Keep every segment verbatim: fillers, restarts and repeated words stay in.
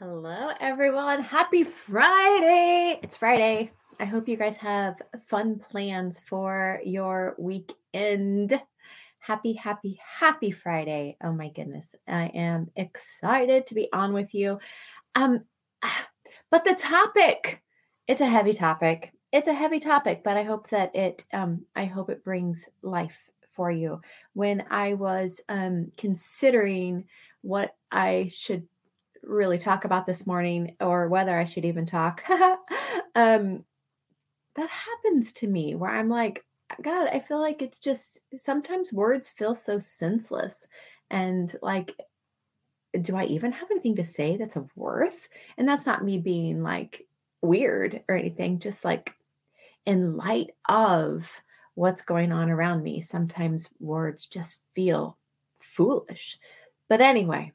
Hello, everyone. Happy Friday. It's Friday. I hope you guys have fun plans for your weekend. Happy, happy, happy Friday. Oh, my goodness. I am excited to be on with you. Um, but the topic, it's a heavy topic. It's a heavy topic, but I hope that it, um, I hope it brings life for you. When I was um, considering what I should really talk about this morning, or whether I should even talk. um, that happens to me where I'm like, God, I feel like it's just, sometimes words feel so senseless. And like, do I even have anything to say that's of worth? And that's not me being like weird or anything, just like in light of what's going on around me. Sometimes words just feel foolish. But anyway,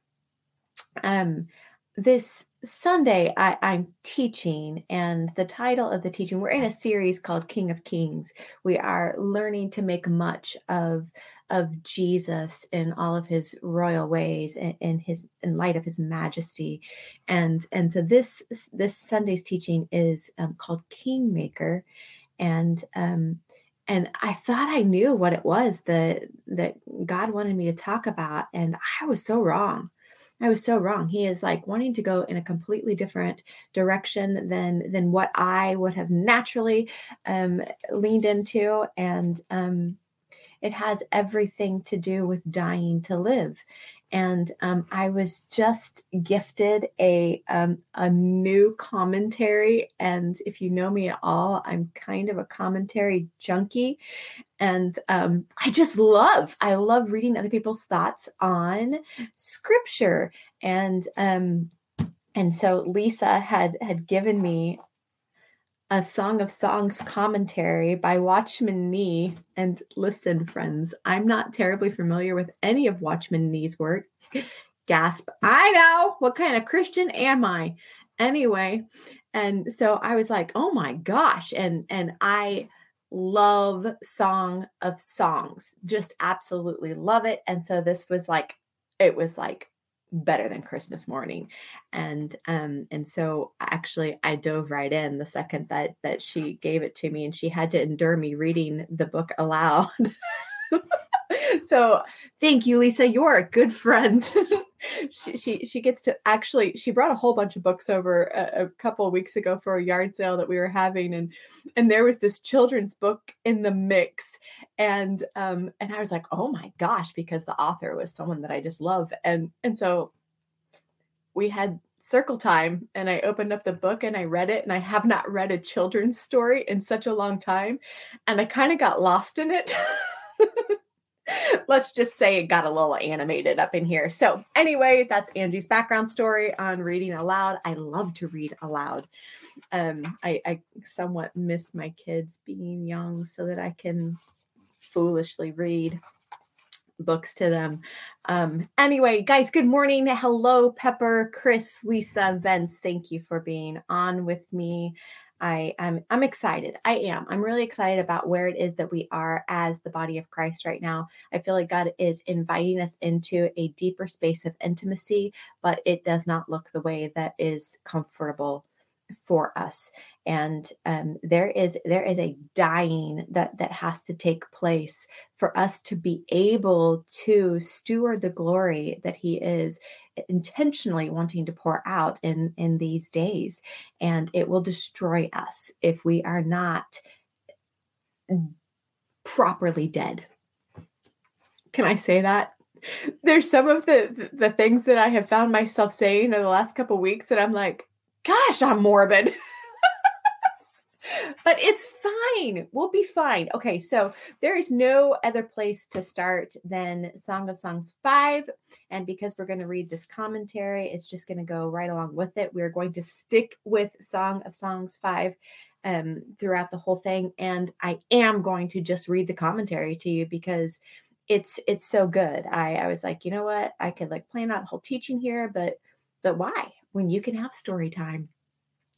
Um, this Sunday I, I'm teaching, and the title of the teaching, we're in a series called King of Kings. We are learning to make much of, of Jesus in all of his royal ways and in his, in light of his majesty. And, and so this, this Sunday's teaching is um, called Kingmaker. And, um, And I thought I knew what it was that, that God wanted me to talk about. And I was so wrong. I was so wrong. He is like wanting to go in a completely different direction than than what I would have naturally um, leaned into. And um, it has everything to do with dying to live. And um, I was just gifted a um, a new commentary. And if you know me at all, I'm kind of a commentary junkie. And um, I just love, I love reading other people's thoughts on scripture. And um, and so Lisa had had given me a Song of Songs commentary by Watchman Nee. And listen, friends, I'm not terribly familiar with any of Watchman Nee's work. Gasp. I know. What kind of Christian am I? Anyway. And so I was like, oh my gosh. And, and I love Song of Songs, just absolutely love it. And so this was like, it was like, better than Christmas morning. And, um, and so actually I dove right in the second that, that she gave it to me, and she had to endure me reading the book aloud. So thank you, Lisa. You're a good friend. she, she, she gets to actually, she brought a whole bunch of books over a, a couple of weeks ago for a yard sale that we were having. And, and there was this children's book in the mix. And, um, and I was like, oh my gosh, because the author was someone that I just love. And, and so we had circle time, and I opened up the book and I read it, and I have not read a children's story in such a long time. And I kind of got lost in it. Let's just say it got a little animated up in here. So anyway, that's Angie's background story on reading aloud. I love to read aloud. Um, I, I somewhat miss my kids being young so that I can foolishly read books to them. Um, anyway, guys, good morning. Hello, Pepper, Chris, Lisa, Vince. Thank you for being on with me. I am, I'm, I'm excited. I am. I'm really excited about where it is that we are as the body of Christ right now. I feel like God is inviting us into a deeper space of intimacy, but it does not look the way that is comfortable for us. And um, there is there is a dying that, that has to take place for us to be able to steward the glory that he is intentionally wanting to pour out in, in these days. And it will destroy us if we are not properly dead. Can I say that? There's some of the, the things that I have found myself saying in the last couple of weeks that I'm like, gosh, I'm morbid, but it's fine. We'll be fine. Okay. So there is no other place to start than Song of Songs five. And because we're going to read this commentary, it's just going to go right along with it. We're going to stick with Song of Songs five um, throughout the whole thing. And I am going to just read the commentary to you because it's, it's so good. I, I was like, you know what? I could like plan out a whole teaching here, but, but why? When you can have story time.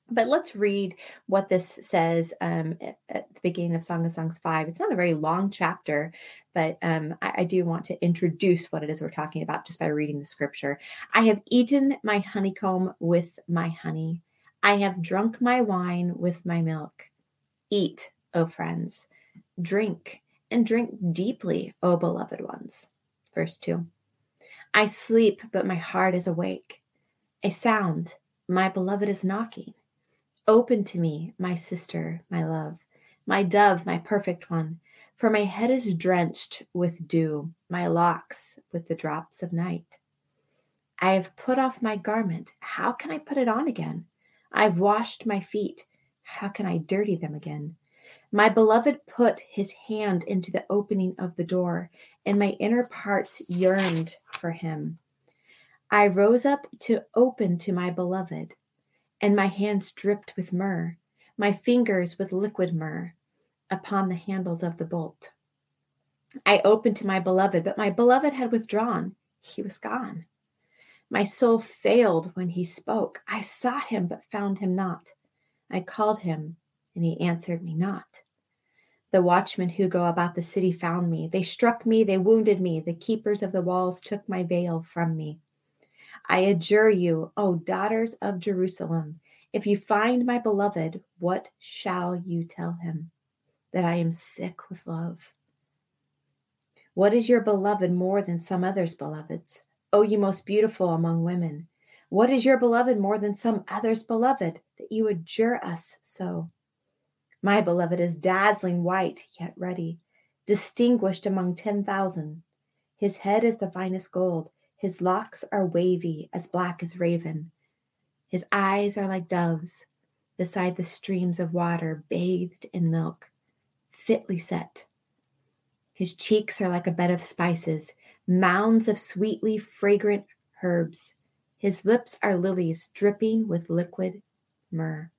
But let's read what this says um, at the beginning of Song of Songs five. It's not a very long chapter, but um, I, I do want to introduce what it is we're talking about just by reading the scripture. I have eaten my honeycomb with my honey. I have drunk my wine with my milk. Eat, O friends, drink, and drink deeply, O beloved ones. Verse two. I sleep, but my heart is awake. A sound, my beloved is knocking. Open to me, my sister, my love, my dove, my perfect one, for my head is drenched with dew, my locks with the drops of night. I have put off my garment. How can I put it on again? I've washed my feet. How can I dirty them again? My beloved put his hand into the opening of the door, and my inner parts yearned for him. I rose up to open to my beloved, and my hands dripped with myrrh, my fingers with liquid myrrh, upon the handles of the bolt. I opened to my beloved, but my beloved had withdrawn. He was gone. My soul failed when he spoke. I sought him, but found him not. I called him, and he answered me not. The watchmen who go about the city found me. They struck me, they wounded me. The keepers of the walls took my veil from me. I adjure you, O daughters of Jerusalem, if you find my beloved, what shall you tell him? That I am sick with love. What is your beloved more than some others' beloveds? O you most beautiful among women, what is your beloved more than some others' beloved, that you adjure us so? My beloved is dazzling white, yet ruddy, distinguished among ten thousand. His head is the finest gold. His locks are wavy, as black as raven. His eyes are like doves, beside the streams of water, bathed in milk, fitly set. His cheeks are like a bed of spices, mounds of sweetly fragrant herbs. His lips are lilies, dripping with liquid myrrh.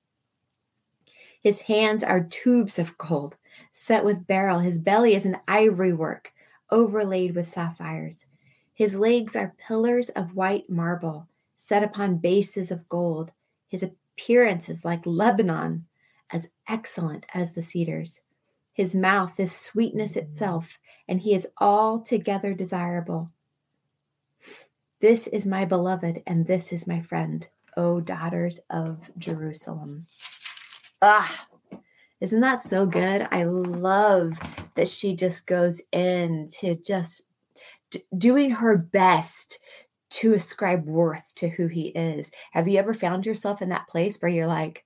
His hands are tubes of gold, set with beryl. His belly is an ivory work, overlaid with sapphires. His legs are pillars of white marble, set upon bases of gold. His appearance is like Lebanon, as excellent as the cedars. His mouth is sweetness itself, and he is altogether desirable. This is my beloved, and this is my friend, O daughters of Jerusalem. Ah, isn't that so good? I love that she just goes in to just doing her best to ascribe worth to who he is. Have you ever found yourself in that place where you're like,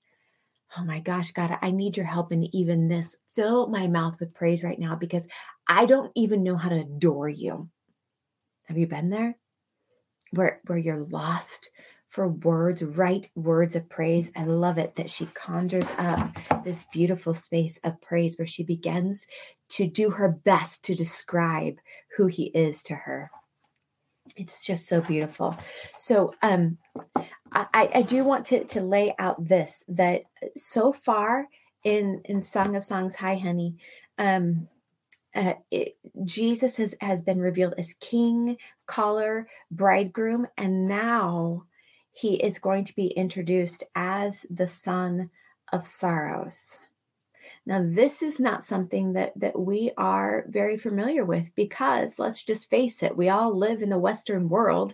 oh my gosh, God, I need your help in even this. Fill my mouth with praise right now because I don't even know how to adore you. Have you been there? Where, where you're lost for words, right words of praise. I love it that she conjures up this beautiful space of praise where she begins to do her best to describe who he is to her. It's just so beautiful. So um, I, I do want to, to lay out this, that so far in, in Song of Songs, hi, honey, um, Uh, it, Jesus has, has been revealed as king, caller, bridegroom, and now he is going to be introduced as the son of sorrows. Now, this is not something that, that we are very familiar with because, let's just face it, we all live in a Western world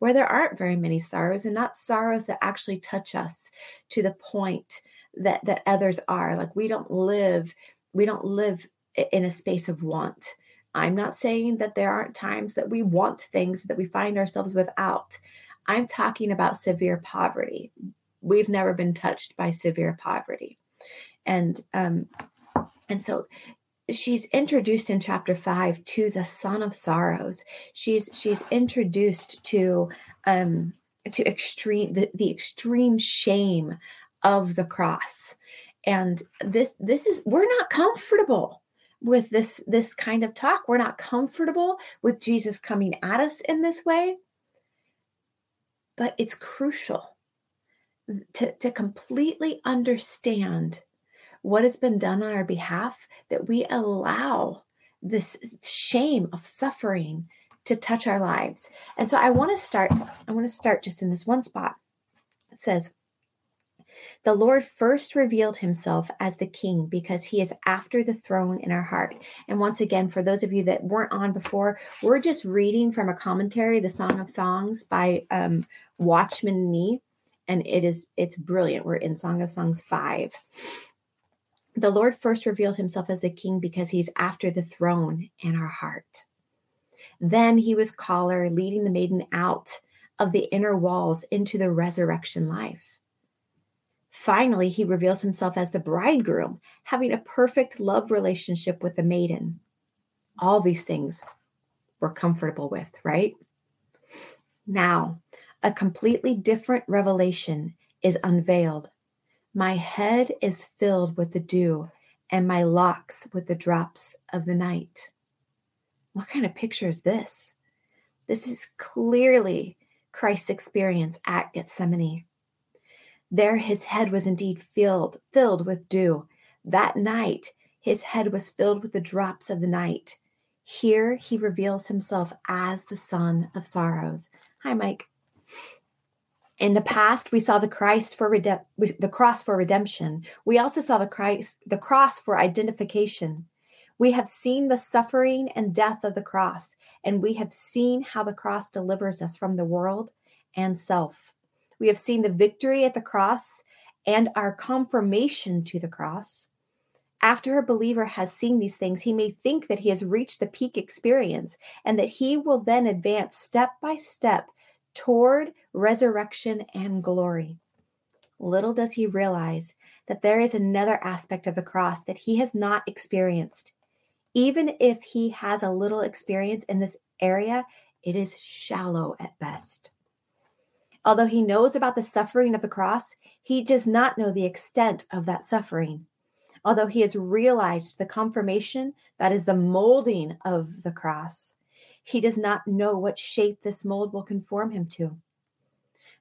where there aren't very many sorrows and not sorrows that actually touch us to the point that, that others are. Like we don't live, we don't live in a space of want. I'm not saying that there aren't times that we want things that we find ourselves without. I'm talking about severe poverty. We've never been touched by severe poverty. And, um, and so she's introduced in chapter five to the son of sorrows. She's, she's introduced to, um, to extreme, the, the extreme shame of the cross. And this, this is, we're not comfortable with this, this kind of talk. We're not comfortable with Jesus coming at us in this way, but it's crucial to, to completely understand what has been done on our behalf, that we allow this shame of suffering to touch our lives. And so I want to start, I want to start just in this one spot. It says, The Lord first revealed himself as the King because he is after the throne in our heart. And once again, for those of you that weren't on before, we're just reading from a commentary, the Song of Songs by um, Watchman Nee. And it is, it's brilliant. We're in Song of Songs five. The Lord first revealed himself as the King because he's after the throne in our heart. Then he was caller, leading the maiden out of the inner walls into the resurrection life. Finally, he reveals himself as the bridegroom, having a perfect love relationship with the maiden. All these things we're comfortable with, right? Now, a completely different revelation is unveiled. My head is filled with the dew, and my locks with the drops of the night. What kind of picture is this? This is clearly Christ's experience at Gethsemane. There his head was indeed filled, filled with dew. That night, his head was filled with the drops of the night. Here he reveals himself as the Son of Sorrows. Hi, Mike. In the past, we saw the Christ for redem- the cross for redemption. We also saw the Christ, the cross for identification. We have seen the suffering and death of the cross, and we have seen how the cross delivers us from the world and self. We have seen the victory at the cross and our confirmation to the cross. After a believer has seen these things, he may think that he has reached the peak experience and that he will then advance step by step toward resurrection and glory. Little does he realize that there is another aspect of the cross that he has not experienced. Even if he has a little experience in this area, it is shallow at best. Although he knows about the suffering of the cross, he does not know the extent of that suffering. Although he has realized the confirmation, that is the molding of the cross, he does not know what shape this mold will conform him to.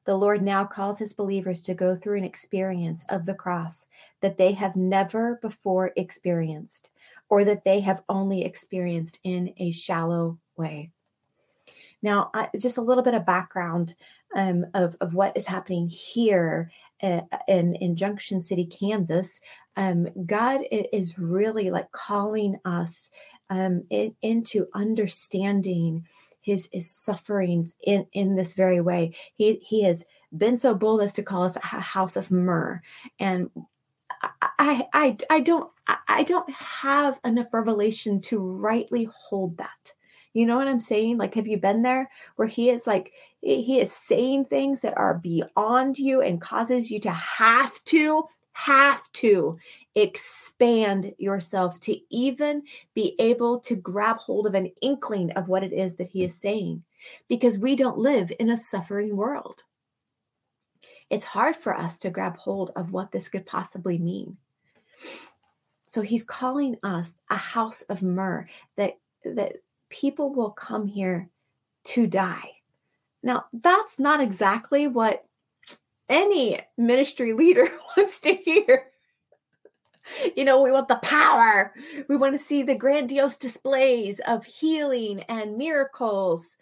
The Lord now calls his believers to go through an experience of the cross that they have never before experienced, or that they have only experienced in a shallow way. Now, I, just a little bit of background um, of, of what is happening here uh, in, in Junction City, Kansas. Um, God is really like calling us um, in, into understanding his, his sufferings in, in this very way. He, he has been so bold as to call us a house of myrrh. And I, I, I don't, I don't have enough revelation to rightly hold that. You know what I'm saying? Like, have you been there where he is like, he is saying things that are beyond you and causes you to have to, have to expand yourself to even be able to grab hold of an inkling of what it is that he is saying, because we don't live in a suffering world. It's hard for us to grab hold of what this could possibly mean. So he's calling us a house of myrrh, that, that, people will come here to die. Now, that's not exactly what any ministry leader wants to hear. You know, we want the power. We want to see the grandiose displays of healing and miracles,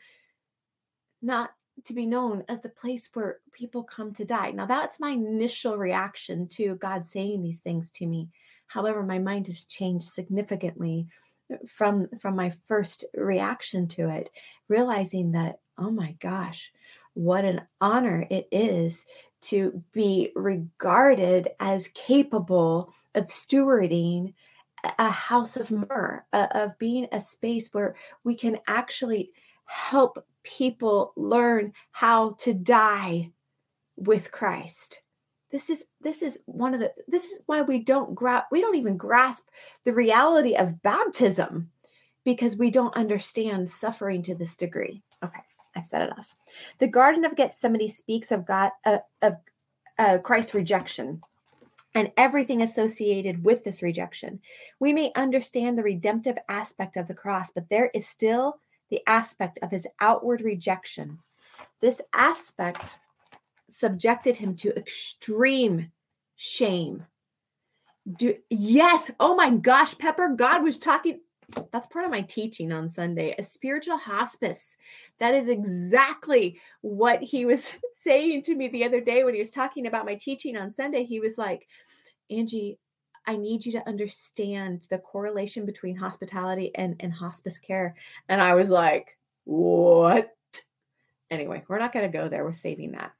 not to be known as the place where people come to die. Now, that's my initial reaction to God saying these things to me. However, my mind has changed significantly from from my first reaction to it, realizing that, oh my gosh, what an honor it is to be regarded as capable of stewarding a house of myrrh, uh, of being a space where we can actually help people learn how to die with Christ. This is this is one of the this is why we don't grab we don't even grasp the reality of baptism, because we don't understand suffering to this degree. Okay, I've said enough. The Garden of Gethsemane speaks of God uh, of uh, Christ's rejection and everything associated with this rejection. We may understand the redemptive aspect of the cross, but there is still the aspect of his outward rejection. This aspect subjected him to extreme shame. Do, yes. Oh my gosh, Pepper, God was talking. that's part of my teaching on Sunday, a spiritual hospice. That is exactly what he was saying to me the other day when he was talking about my teaching on Sunday. He was like, Angie, I need you to understand the correlation between hospitality and, and hospice care. And I was like, what? Anyway, we're not going to go there. We're saving that.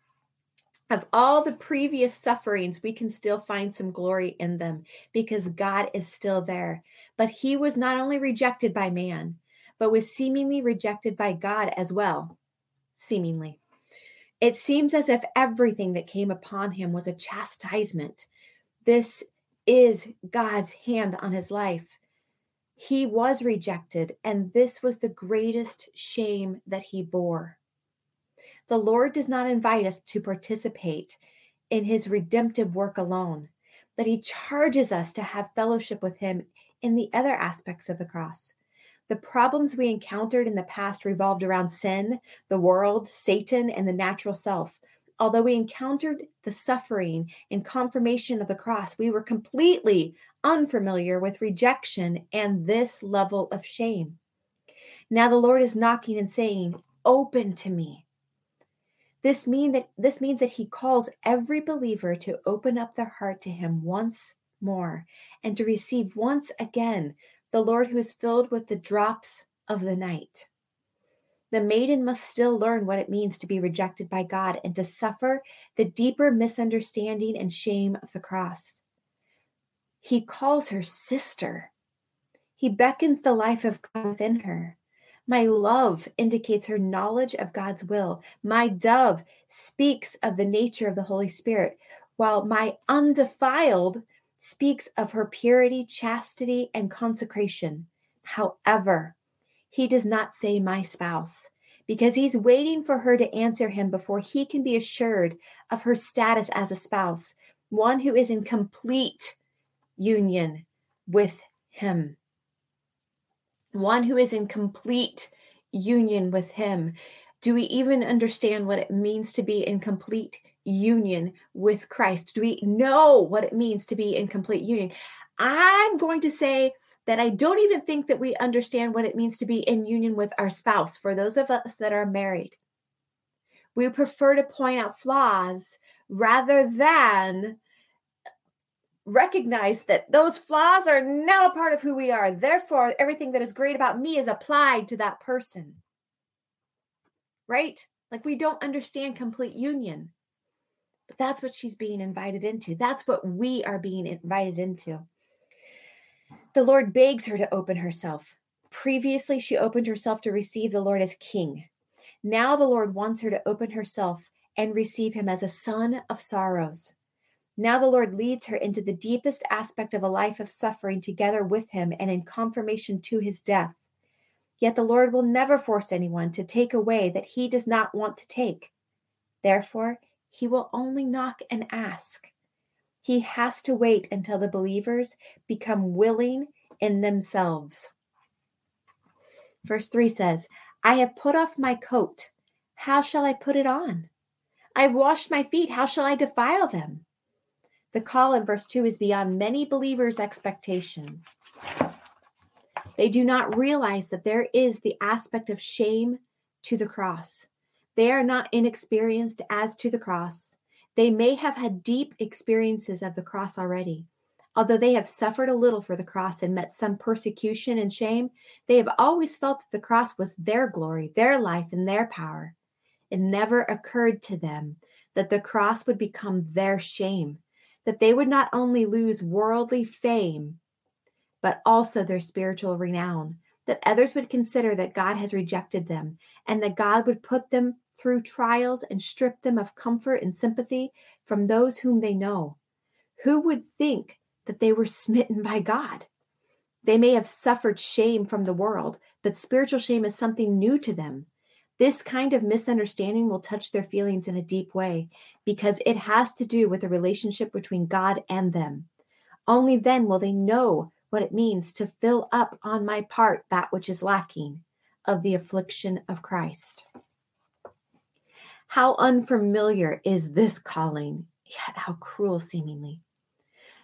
Of all the previous sufferings, we can still find some glory in them because God is still there. But he was not only rejected by man, but was seemingly rejected by God as well. Seemingly. It seems as if everything that came upon him was a chastisement. This is God's hand on his life. He was rejected, and this was the greatest shame that he bore. The Lord does not invite us to participate in his redemptive work alone, but he charges us to have fellowship with him in the other aspects of the cross. The problems we encountered in the past revolved around sin, the world, Satan, and the natural self. Although we encountered the suffering and confirmation of the cross, we were completely unfamiliar with rejection and this level of shame. Now the Lord is knocking and saying, "Open to me." This mean that this means that he calls every believer to open up their heart to him once more and to receive once again the Lord who is filled with the drops of the night. The maiden must still learn what it means to be rejected by God and to suffer the deeper misunderstanding and shame of the cross. He calls her sister. He beckons the life of God within her. My love indicates her knowledge of God's will. My dove speaks of the nature of the Holy Spirit, while my undefiled speaks of her purity, chastity, and consecration. However, he does not say my spouse, because he's waiting for her to answer him before he can be assured of her status as a spouse, one who is in complete union with him. One who is in complete union with him. Do we even understand what it means to be in complete union with Christ? Do we know what it means to be in complete union? I'm going to say that I don't even think that we understand what it means to be in union with our spouse. For those of us that are married, we prefer to point out flaws rather than recognize that those flaws are now a part of who we are. Therefore, everything that is great about me is applied to that person. Right? Like, we don't understand complete union. But that's what she's being invited into. That's what we are being invited into. The Lord begs her to open herself. Previously, she opened herself to receive the Lord as King. Now the Lord wants her to open herself and receive him as a son of sorrows. Now the Lord leads her into the deepest aspect of a life of suffering together with him and in confirmation to his death. Yet the Lord will never force anyone to take a way that he does not want to take. Therefore, he will only knock and ask. He has to wait until the believers become willing in themselves. Verse three says, I have put off my coat. How shall I put it on? I have washed my feet. How shall I defile them? The call in verse two is beyond many believers' expectation. They do not realize that there is the aspect of shame to the cross. They are not inexperienced as to the cross. They may have had deep experiences of the cross already. Although they have suffered a little for the cross and met some persecution and shame, they have always felt that the cross was their glory, their life, and their power. It never occurred to them that the cross would become their shame, that they would not only lose worldly fame, but also their spiritual renown, that others would consider that God has rejected them, and that God would put them through trials and strip them of comfort and sympathy from those whom they know. Who would think that they were smitten by God? They may have suffered shame from the world, but spiritual shame is something new to them. This kind of misunderstanding will touch their feelings in a deep way because it has to do with the relationship between God and them. Only then will they know what it means to fill up on my part that which is lacking of the affliction of Christ. How unfamiliar is this calling, yet how cruel seemingly.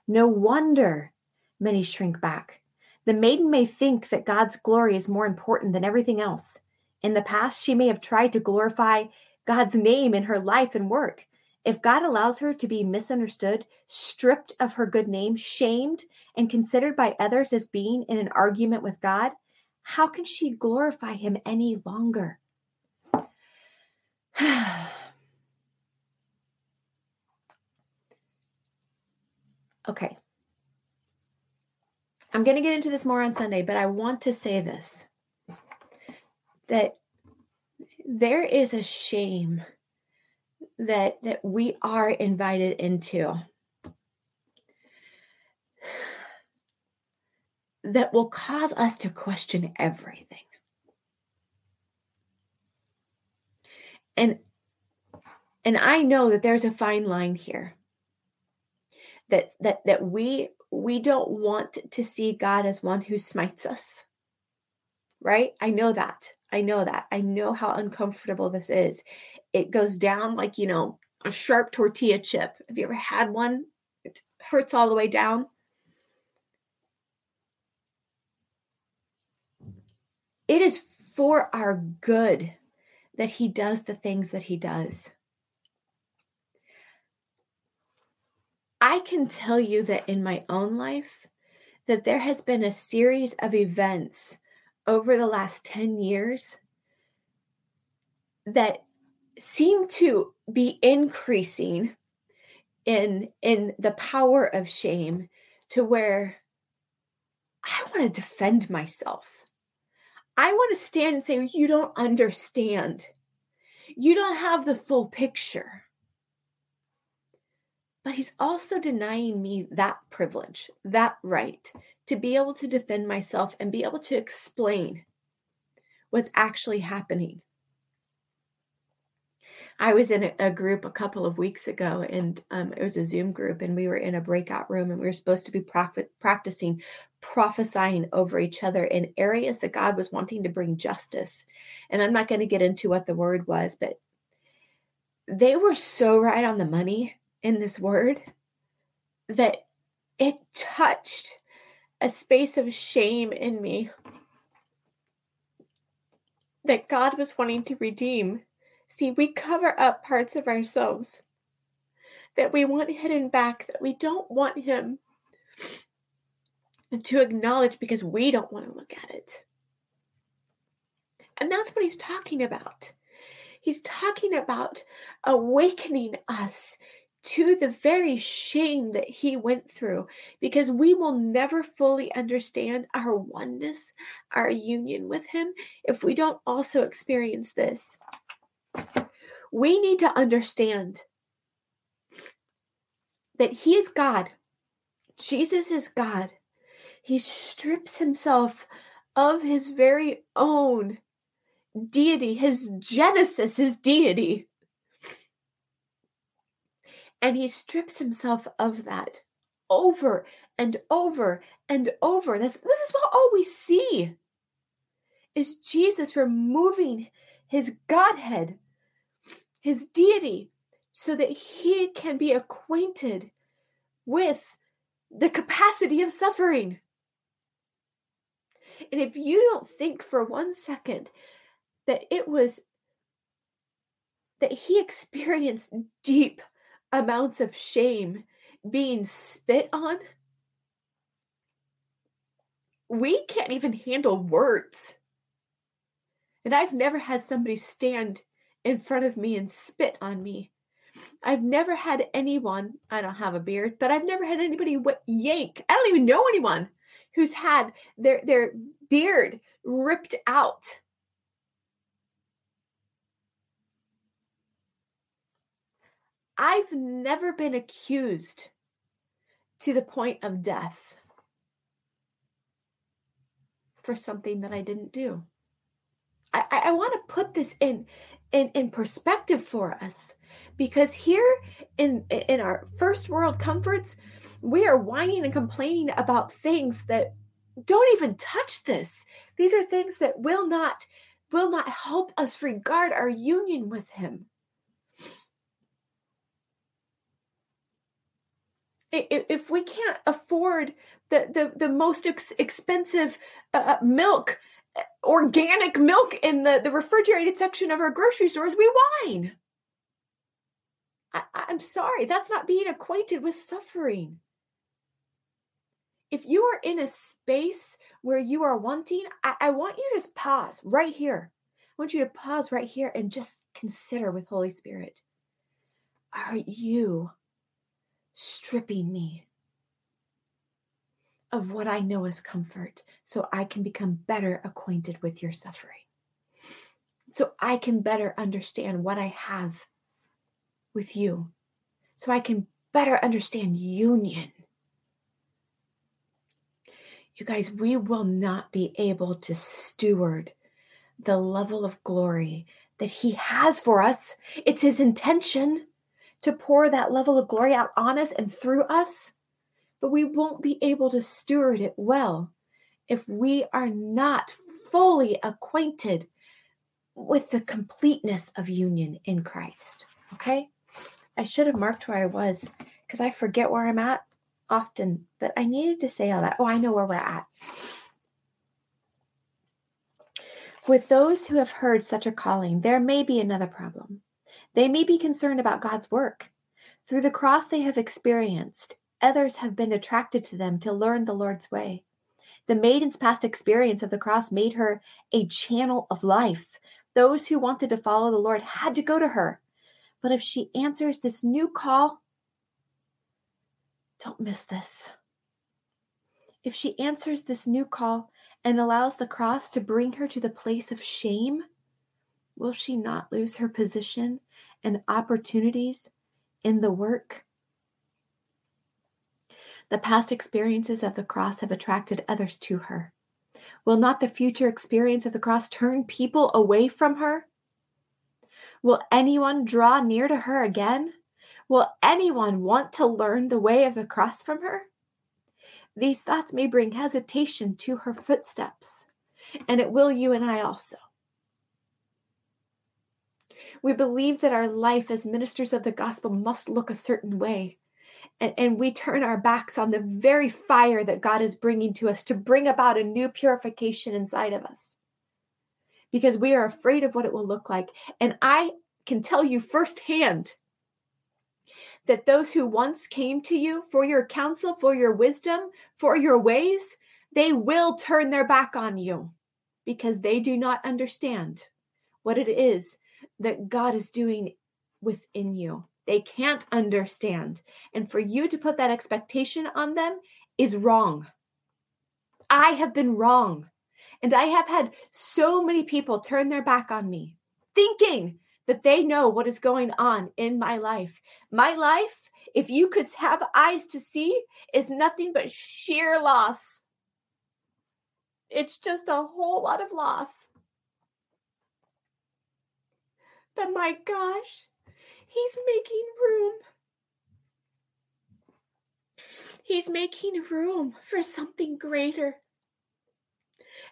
No wonder many shrink back. The maiden may think that God's glory is more important than everything else. In the past, she may have tried to glorify God's name in her life and work. If God allows her to be misunderstood, stripped of her good name, shamed, and considered by others as being in an argument with God, how can she glorify him any longer? Okay. I'm going to get into this more on Sunday, but I want to say this, that there is a shame that that we are invited into that will cause us to question everything. And, and I know that there's a fine line here, that, that, that we, we don't want to see God as one who smites us, right? I know that. I know that. I know how uncomfortable this is. It goes down like, you know, a sharp tortilla chip. Have you ever had one? It hurts all the way down. It is for our good that he does the things that he does. I can tell you that in my own life, that there has been a series of events over the last ten years that seem to be increasing in, in the power of shame to where I want to defend myself. I want to stand and say, you don't understand. You don't have the full picture. But he's also denying me that privilege, that right to be able to defend myself and be able to explain what's actually happening. I was in a group a couple of weeks ago, and um, it was a Zoom group, and we were in a breakout room, and we were supposed to be prof- practicing prophesying over each other in areas that God was wanting to bring justice. And I'm not going to get into what the word was, but they were so right on the money in this word that it touched a space of shame in me that God was wanting to redeem. See, we cover up parts of ourselves that we want hidden back, that we don't want him to acknowledge because we don't want to look at it. And that's what he's talking about. He's talking about awakening us to the very shame that he went through, because we will never fully understand our oneness, our union with him, if we don't also experience this. We need to understand that he is God. Jesus is God. He strips himself of his very own deity, his Genesis, his deity. And he strips himself of that over and over and over. This, this is what all we see is Jesus removing his Godhead, his deity, so that he can be acquainted with the capacity of suffering. And if you don't think for one second that it was, that he experienced deep amounts of shame, being spit on, we can't even handle words. And I've never had somebody stand in front of me and spit on me. I've never had anyone, I don't have a beard, but I've never had anybody yank. I don't even know anyone who's had their, their beard ripped out. I've never been accused to the point of death for something that I didn't do. I, I want to put this in, in, in perspective for us, because here in, in our first world comforts, we are whining and complaining about things that don't even touch this. These are things that will not, will not help us regard our union with him. if we can't afford the the, the most ex- expensive uh, milk, organic milk in the, the refrigerated section of our grocery stores, we whine. I, I'm sorry, that's not being acquainted with suffering. If you are in a space where you are wanting, I, I want you to just pause right here. I want you to pause right here and just consider with Holy Spirit. Are you stripping me of what I know as comfort so I can become better acquainted with your suffering? So I can better understand what I have with you. So I can better understand union. You guys, we will not be able to steward the level of glory that he has for us. It's his intention to pour that level of glory out on us and through us, but we won't be able to steward it well if we are not fully acquainted with the completeness of union in Christ, okay? I should have marked where I was because I forget where I'm at often, but I needed to say all that. Oh, I know where we're at. With those who have heard such a calling, there may be another problem. They may be concerned about God's work. Through the cross they have experienced, others have been attracted to them to learn the Lord's way. The maiden's past experience of the cross made her a channel of life. Those who wanted to follow the Lord had to go to her. But if she answers this new call, don't miss this. If she answers this new call and allows the cross to bring her to the place of shame, will she not lose her position and opportunities in the work? The past experiences of the cross have attracted others to her. Will not the future experience of the cross turn people away from her? Will anyone draw near to her again? Will anyone want to learn the way of the cross from her? These thoughts may bring hesitation to her footsteps, and it will you and I also. We believe that our life as ministers of the gospel must look a certain way. And, and we turn our backs on the very fire that God is bringing to us to bring about a new purification inside of us. Because we are afraid of what it will look like. And I can tell you firsthand that those who once came to you for your counsel, for your wisdom, for your ways, they will turn their back on you because they do not understand what it is that God is doing within you. They can't understand. And for you to put that expectation on them is wrong. I have been wrong. And I have had so many people turn their back on me, thinking that they know what is going on in my life. My life, if you could have eyes to see, is nothing but sheer loss. It's just a whole lot of loss. But my gosh, he's making room. He's making room for something greater.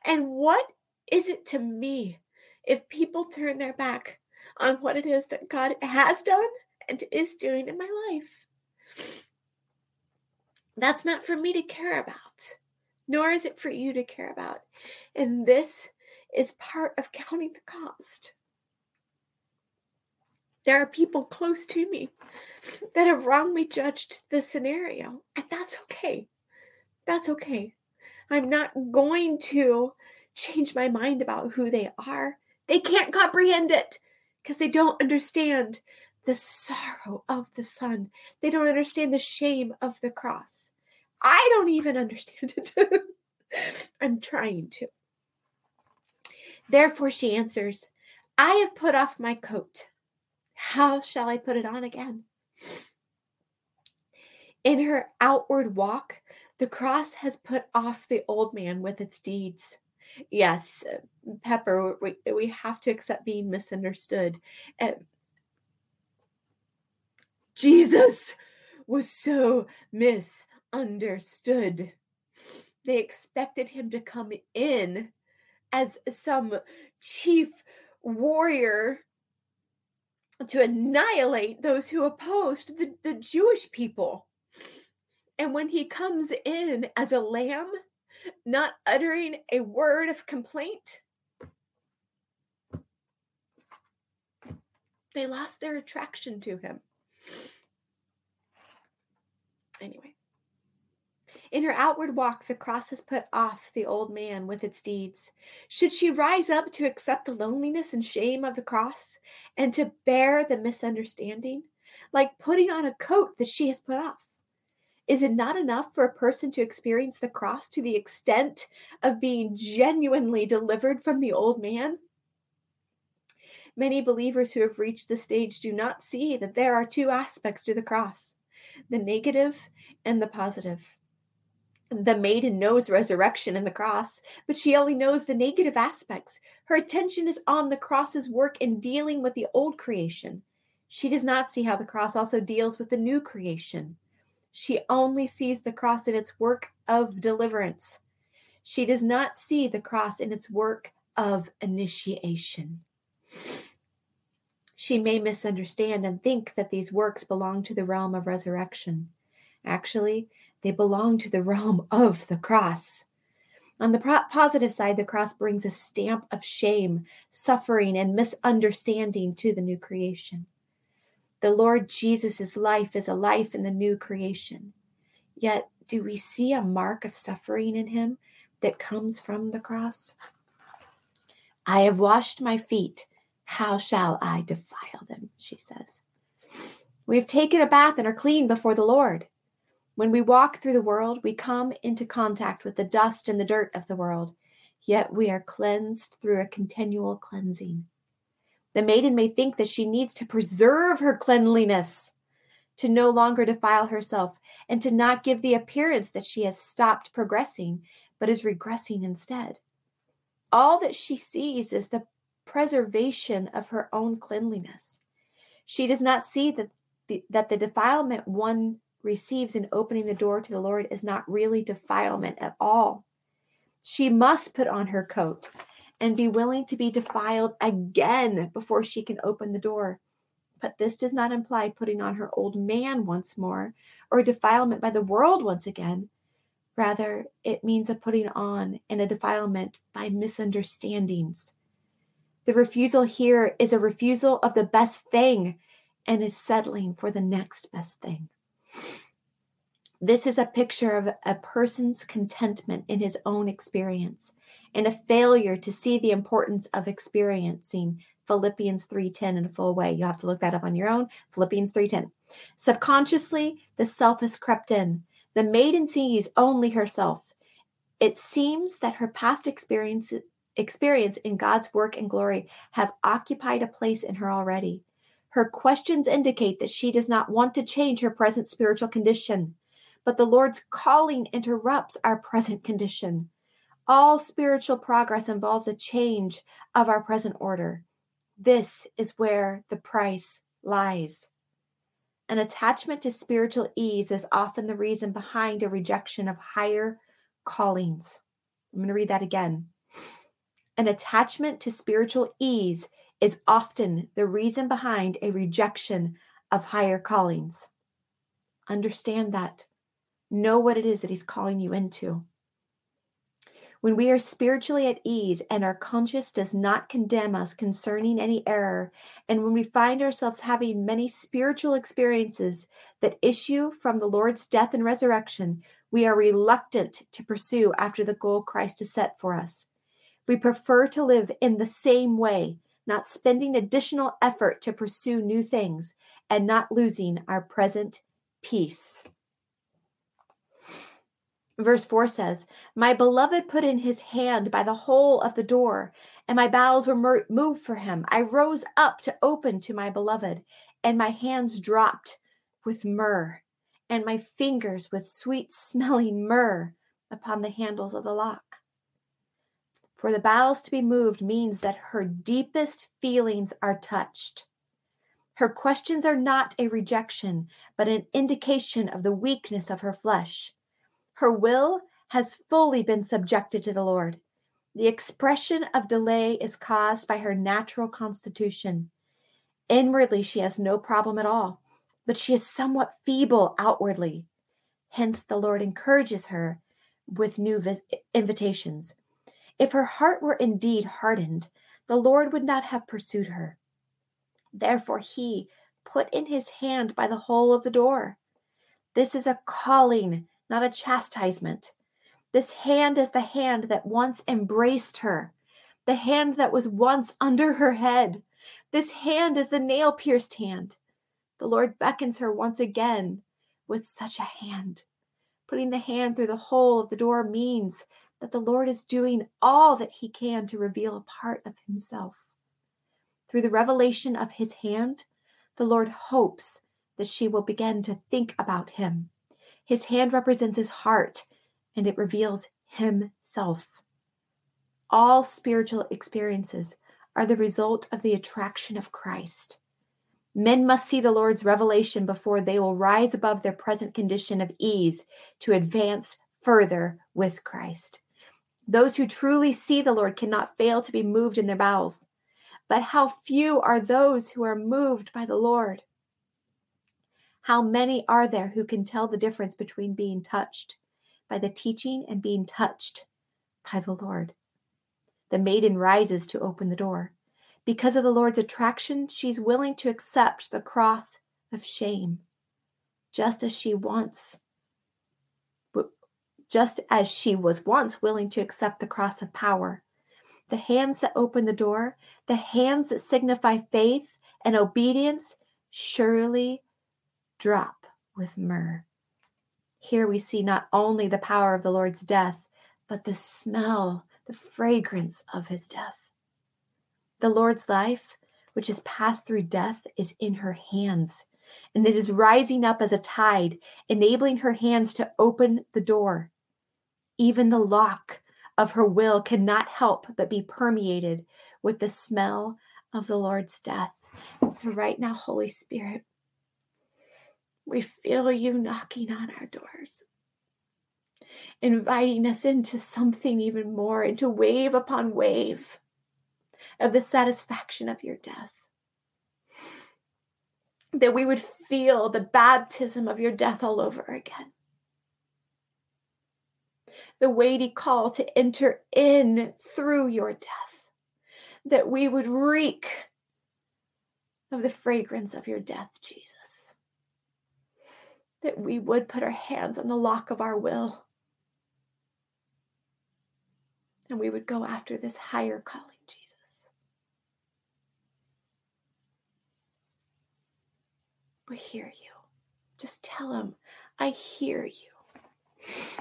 And what is it to me if people turn their back on what it is that God has done and is doing in my life? That's not for me to care about, nor is it for you to care about. And this is part of counting the cost. There are people close to me that have wrongly judged this scenario, and that's okay. That's okay. I'm not going to change my mind about who they are. They can't comprehend it because they don't understand the sorrow of the Son. They don't understand the shame of the cross. I don't even understand it. I'm trying to. Therefore, she answers, I have put off my coat. How shall I put it on again? In her outward walk, the cross has put off the old man with its deeds. Yes, Pepper, we, we have to accept being misunderstood. Uh, Jesus was so misunderstood. They expected him to come in as some chief warrior to annihilate those who opposed the, the Jewish people. And when he comes in as a lamb, not uttering a word of complaint, they lost their attraction to him. Anyway. In her outward walk, the cross has put off the old man with its deeds. Should she rise up to accept the loneliness and shame of the cross and to bear the misunderstanding, like putting on a coat that she has put off? Is it not enough for a person to experience the cross to the extent of being genuinely delivered from the old man? Many believers who have reached this stage do not see that there are two aspects to the cross, the negative and the positive. The maiden knows resurrection and the cross, but she only knows the negative aspects. Her attention is on the cross's work in dealing with the old creation. She does not see how the cross also deals with the new creation. She only sees the cross in its work of deliverance. She does not see the cross in its work of initiation. She may misunderstand and think that these works belong to the realm of resurrection. Actually, they belong to the realm of the cross. On the pro- positive side, the cross brings a stamp of shame, suffering, and misunderstanding to the new creation. The Lord Jesus' life is a life in the new creation. Yet, do we see a mark of suffering in him that comes from the cross? I have washed my feet. How shall I defile them? She says. We have taken a bath and are clean before the Lord. When we walk through the world, we come into contact with the dust and the dirt of the world, yet we are cleansed through a continual cleansing. The maiden may think that she needs to preserve her cleanliness, to no longer defile herself, and to not give the appearance that she has stopped progressing, but is regressing instead. All that she sees is the preservation of her own cleanliness. She does not see that the, that the defilement one receives in opening the door to the Lord is not really defilement at all. She must put on her coat and be willing to be defiled again before she can open the door. But this does not imply putting on her old man once more or defilement by the world once again. Rather, it means a putting on and a defilement by misunderstandings. The refusal here is a refusal of the best thing and is settling for the next best thing. This is a picture of a person's contentment in his own experience and a failure to see the importance of experiencing Philippians three ten in a full way. You'll have to look that up on your own. Philippians three ten. Subconsciously, the self has crept in. The maiden sees only herself. It seems that her past experience, experience in God's work and glory have occupied a place in her already. Her questions indicate that she does not want to change her present spiritual condition, but the Lord's calling interrupts our present condition. All spiritual progress involves a change of our present order. This is where the price lies. An attachment to spiritual ease is often the reason behind a rejection of higher callings. I'm going to read that again. An attachment to spiritual ease is often the reason behind a rejection of higher callings. Understand that. Know what it is that he's calling you into. When we are spiritually at ease and our conscience does not condemn us concerning any error, and when we find ourselves having many spiritual experiences that issue from the Lord's death and resurrection, we are reluctant to pursue after the goal Christ has set for us. We prefer to live in the same way, not spending additional effort to pursue new things, and not losing our present peace. Verse four says, my beloved put in his hand by the hole of the door, and my bowels were moved for him. I rose up to open to my beloved, and my hands dropped with myrrh, and my fingers with sweet-smelling myrrh upon the handles of the lock. For the bowels to be moved means that her deepest feelings are touched. Her questions are not a rejection, but an indication of the weakness of her flesh. Her will has fully been subjected to the Lord. The expression of delay is caused by her natural constitution. Inwardly, she has no problem at all, but she is somewhat feeble outwardly. Hence, the Lord encourages her with new vi- invitations. If her heart were indeed hardened, the Lord would not have pursued her. Therefore, he put in his hand by the hole of the door. This is a calling, not a chastisement. This hand is the hand that once embraced her, the hand that was once under her head. This hand is the nail-pierced hand. The Lord beckons her once again with such a hand. Putting the hand through the hole of the door means that the Lord is doing all that he can to reveal a part of himself. Through the revelation of his hand, the Lord hopes that she will begin to think about him. His hand represents his heart, and it reveals himself. All spiritual experiences are the result of the attraction of Christ. Men must see the Lord's revelation before they will rise above their present condition of ease to advance further with Christ. Those who truly see the Lord cannot fail to be moved in their bowels. But how few are those who are moved by the Lord? How many are there who can tell the difference between being touched by the teaching and being touched by the Lord? The maiden rises to open the door. Because of the Lord's attraction, she's willing to accept the cross of shame, just as she wants, just as she was once willing to accept the cross of power. The hands that open the door, the hands that signify faith and obedience, surely drop with myrrh. Here we see not only the power of the Lord's death, but the smell, the fragrance of his death. The Lord's life, which is passed through death, is in her hands, and it is rising up as a tide, enabling her hands to open the door. Even the lock of her will cannot help but be permeated with the smell of the Lord's death. And so right now, Holy Spirit, we feel you knocking on our doors, inviting us into something even more, into wave upon wave of the satisfaction of your death. That we would feel the baptism of your death all over again. The weighty call to enter in through your death, that we would reek of the fragrance of your death, Jesus, that we would put our hands on the lock of our will, and we would go after this higher calling, Jesus. We hear you. Just tell him, I hear you.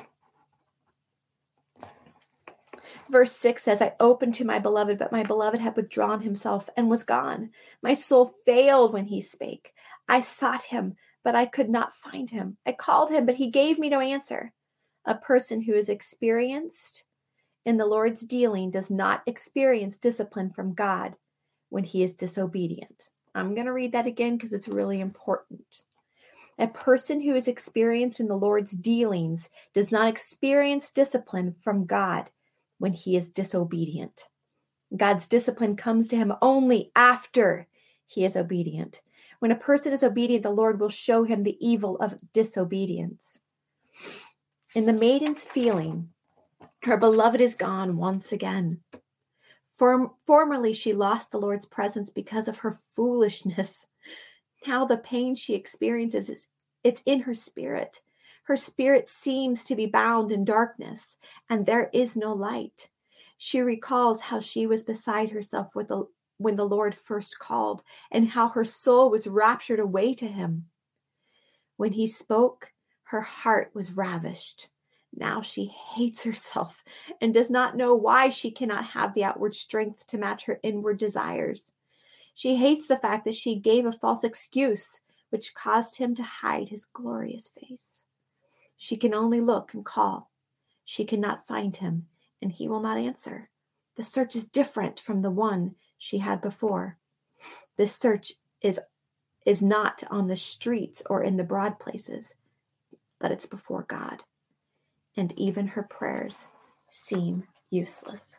Verse six says, I opened to my beloved, but my beloved had withdrawn himself and was gone. My soul failed when he spake. I sought him, but I could not find him. I called him, but he gave me no answer. A person who is experienced in the Lord's dealing does not experience discipline from God when he is disobedient. I'm going to read that again because it's really important. A person who is experienced in the Lord's dealings does not experience discipline from God when he is disobedient. God's discipline comes to him only after he is obedient. When a person is obedient, the Lord will show him the evil of disobedience. In the maiden's feeling, her beloved is gone once again. Form- formerly, she lost the Lord's presence because of her foolishness. Now the pain she experiences, is it's in her spirit. Her spirit seems to be bound in darkness, and there is no light. She recalls how she was beside herself with the, when the Lord first called, and how her soul was raptured away to him. When he spoke, her heart was ravished. Now she hates herself and does not know why she cannot have the outward strength to match her inward desires. She hates the fact that she gave a false excuse, which caused him to hide his glorious face. She can only look and call. She cannot find him, and he will not answer. The search is different from the one she had before. This search is, is not on the streets or in the broad places, but it's before God. And even her prayers seem useless.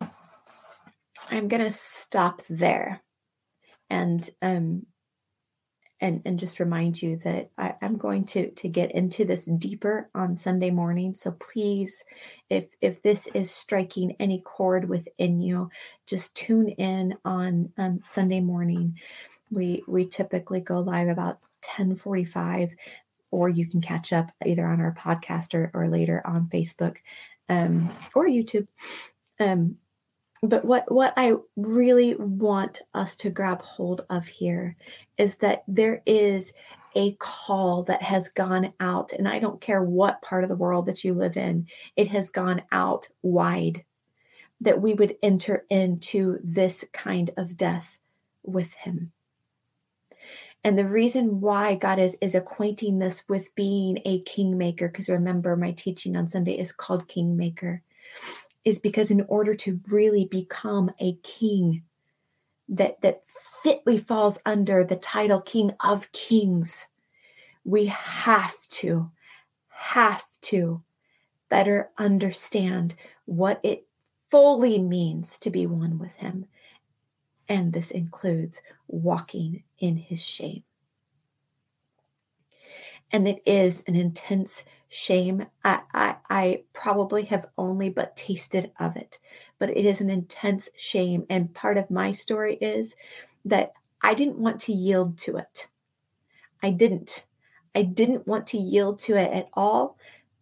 I'm going to stop there and um, and, and just remind you that I, I'm going to, to get into this deeper on Sunday morning. So please, if if this is striking any chord within you, just tune in on um, Sunday morning. We we typically go live about ten forty-five, or you can catch up either on our podcast or, or later on Facebook um, or YouTube. Um, but what, what I really want us to grab hold of here is that there is a call that has gone out, and I don't care what part of the world that you live in, it has gone out wide, that we would enter into this kind of death with him. And the reason why God is, is acquainting this with being a kingmaker, because remember my teaching on Sunday is called Kingmaker, is because in order to really become a king that, that fitly falls under the title King of Kings, we have to, have to better understand what it fully means to be one with him. And this includes walking in his shame. And it is an intense shame. I, I, I probably have only but tasted of it, but it is an intense shame. And part of my story is that I didn't want to yield to it. I didn't. I didn't want to yield to it at all.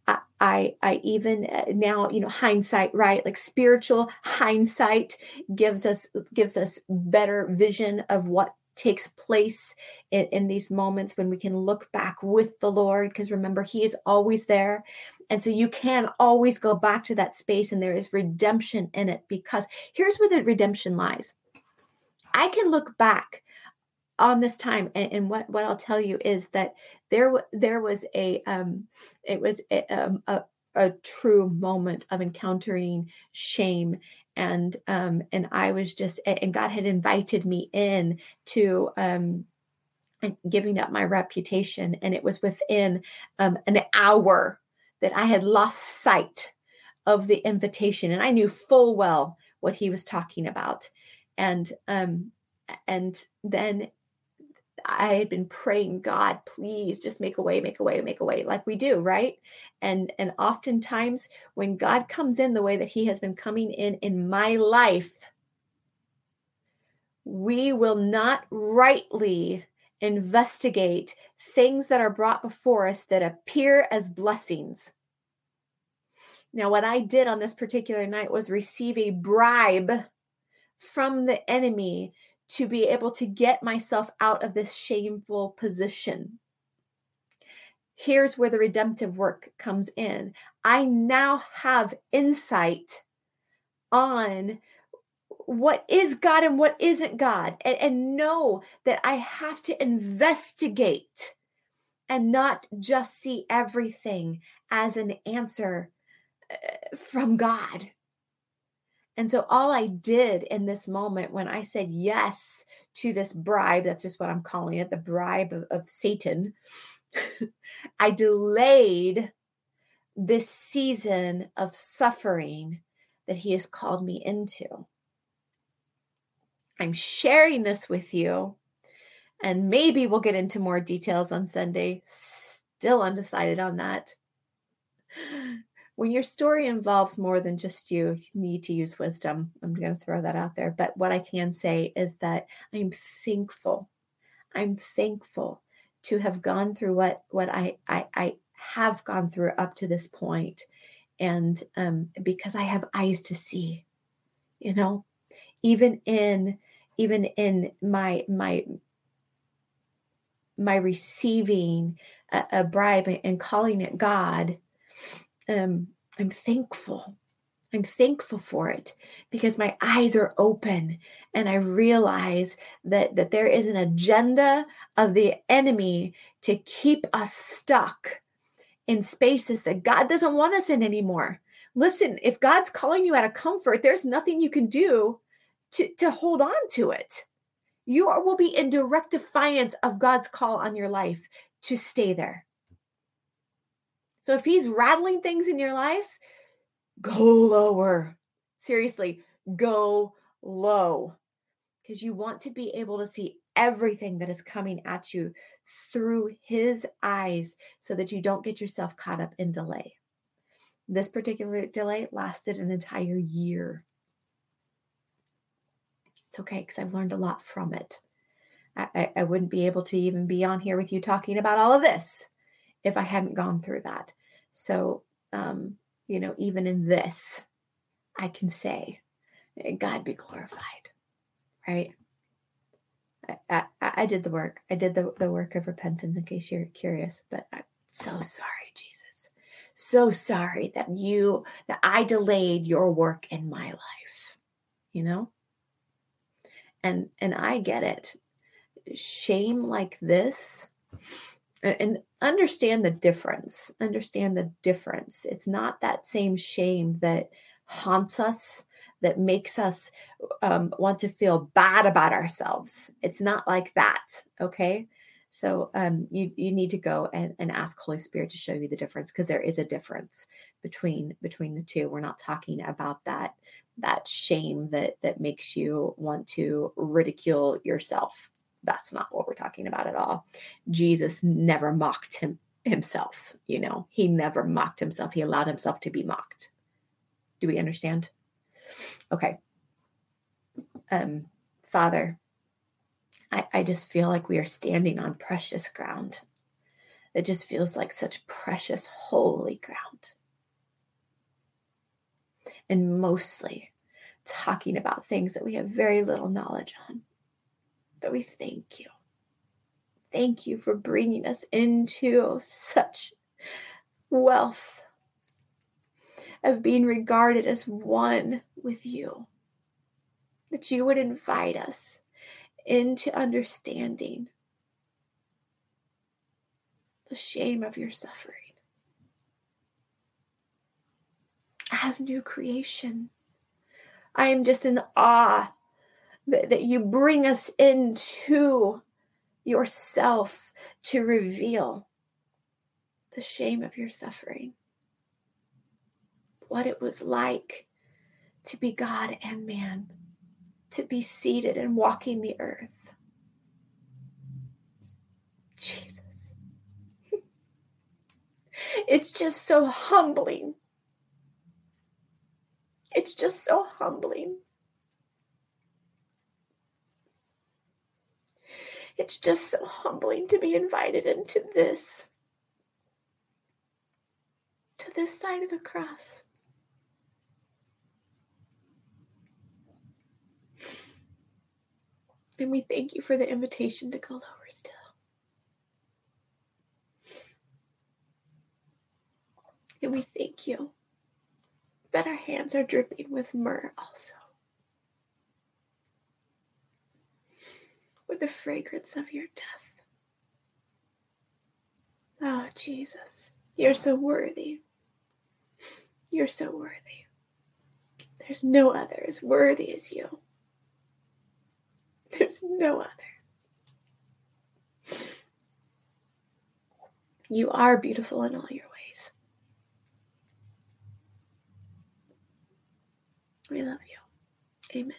I, I, I even now, you know, hindsight, right? Like spiritual hindsight gives us, gives us better vision of what takes place in, in these moments when we can look back with the Lord, because remember, he is always there. And so you can always go back to that space, and there is redemption in it, because here's where the redemption lies. I can look back on this time, and, and what, what I'll tell you is that there, there was a, um, it was a, um, a, a true moment of encountering shame. And, um, and I was just, and God had invited me in to, um, giving up my reputation. And it was within, um, an hour that I had lost sight of the invitation, and I knew full well what he was talking about. And, um, and then I had been praying, God, please just make a way, make a way, make a way, like we do, right? And and oftentimes when God comes in the way that he has been coming in in my life, we will not rightly investigate things that are brought before us that appear as blessings. Now, what I did on this particular night was receive a bribe from the enemy to be able to get myself out of this shameful position. Here's where the redemptive work comes in. I now have insight on what is God and what isn't God, and, and know that I have to investigate and not just see everything as an answer from God. And so all I did in this moment when I said yes to this bribe, that's just what I'm calling it, the bribe of, of Satan, I delayed this season of suffering that he has called me into. I'm sharing this with you, and maybe we'll get into more details on Sunday. Still undecided on that. When your story involves more than just you, you need to use wisdom. I'm going to throw that out there. But what I can say is that I'm thankful. I'm thankful to have gone through what, what I, I, I have gone through up to this point. And um, because I have eyes to see, you know, even in, even in my, my, my receiving a, a bribe and calling it God, Um, I'm thankful. I'm thankful for it, because my eyes are open, and I realize that, that there is an agenda of the enemy to keep us stuck in spaces that God doesn't want us in anymore. Listen, if God's calling you out of comfort, there's nothing you can do to, to hold on to it. You are, will be in direct defiance of God's call on your life to stay there. So if he's rattling things in your life, go lower. Seriously, go low. Because you want to be able to see everything that is coming at you through his eyes so that you don't get yourself caught up in delay. This particular delay lasted an entire year. It's okay, because I've learned a lot from it. I, I, I wouldn't be able to even be on here with you talking about all of this if I hadn't gone through that. So, um, you know, even in this, I can say, God be glorified, right? I, I, I did the work. I did the, the work of repentance, in case you're curious, but I'm so sorry, Jesus. So sorry that you, that I delayed your work in my life, you know? And, and I get it. Shame like this, and understand the difference, understand the difference. It's not that same shame that haunts us, that makes us um, want to feel bad about ourselves. It's not like that. Okay. So um, you, you need to go and, and ask Holy Spirit to show you the difference, because there is a difference between, between the two. We're not talking about that, that shame that, that makes you want to ridicule yourself. That's not what we're talking about at all. Jesus never mocked him, himself. You know, he never mocked himself. He allowed himself to be mocked. Do we understand? Okay. Um, Father, I, I just feel like we are standing on precious ground. It just feels like such precious, holy ground. And mostly talking about things that we have very little knowledge on. But we thank you. Thank you for bringing us into such wealth of being regarded as one with you. That you would invite us into understanding the shame of your suffering as new creation. I am just in awe that you bring us into yourself to reveal the shame of your suffering. What it was like to be God and man, to be seated and walking the earth. Jesus. It's just so humbling. It's just so humbling. It's just so humbling to be invited into this, to this side of the cross. And we thank you for the invitation to go lower still. And we thank you that our hands are dripping with myrrh also, with the fragrance of your death. Oh, Jesus, you're so worthy. You're so worthy. There's no other as worthy as you. There's no other. You are beautiful in all your ways. We love you. Amen.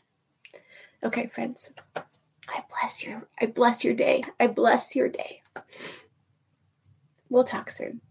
Okay, friends. I bless your I bless your day. I bless your day. We'll talk soon.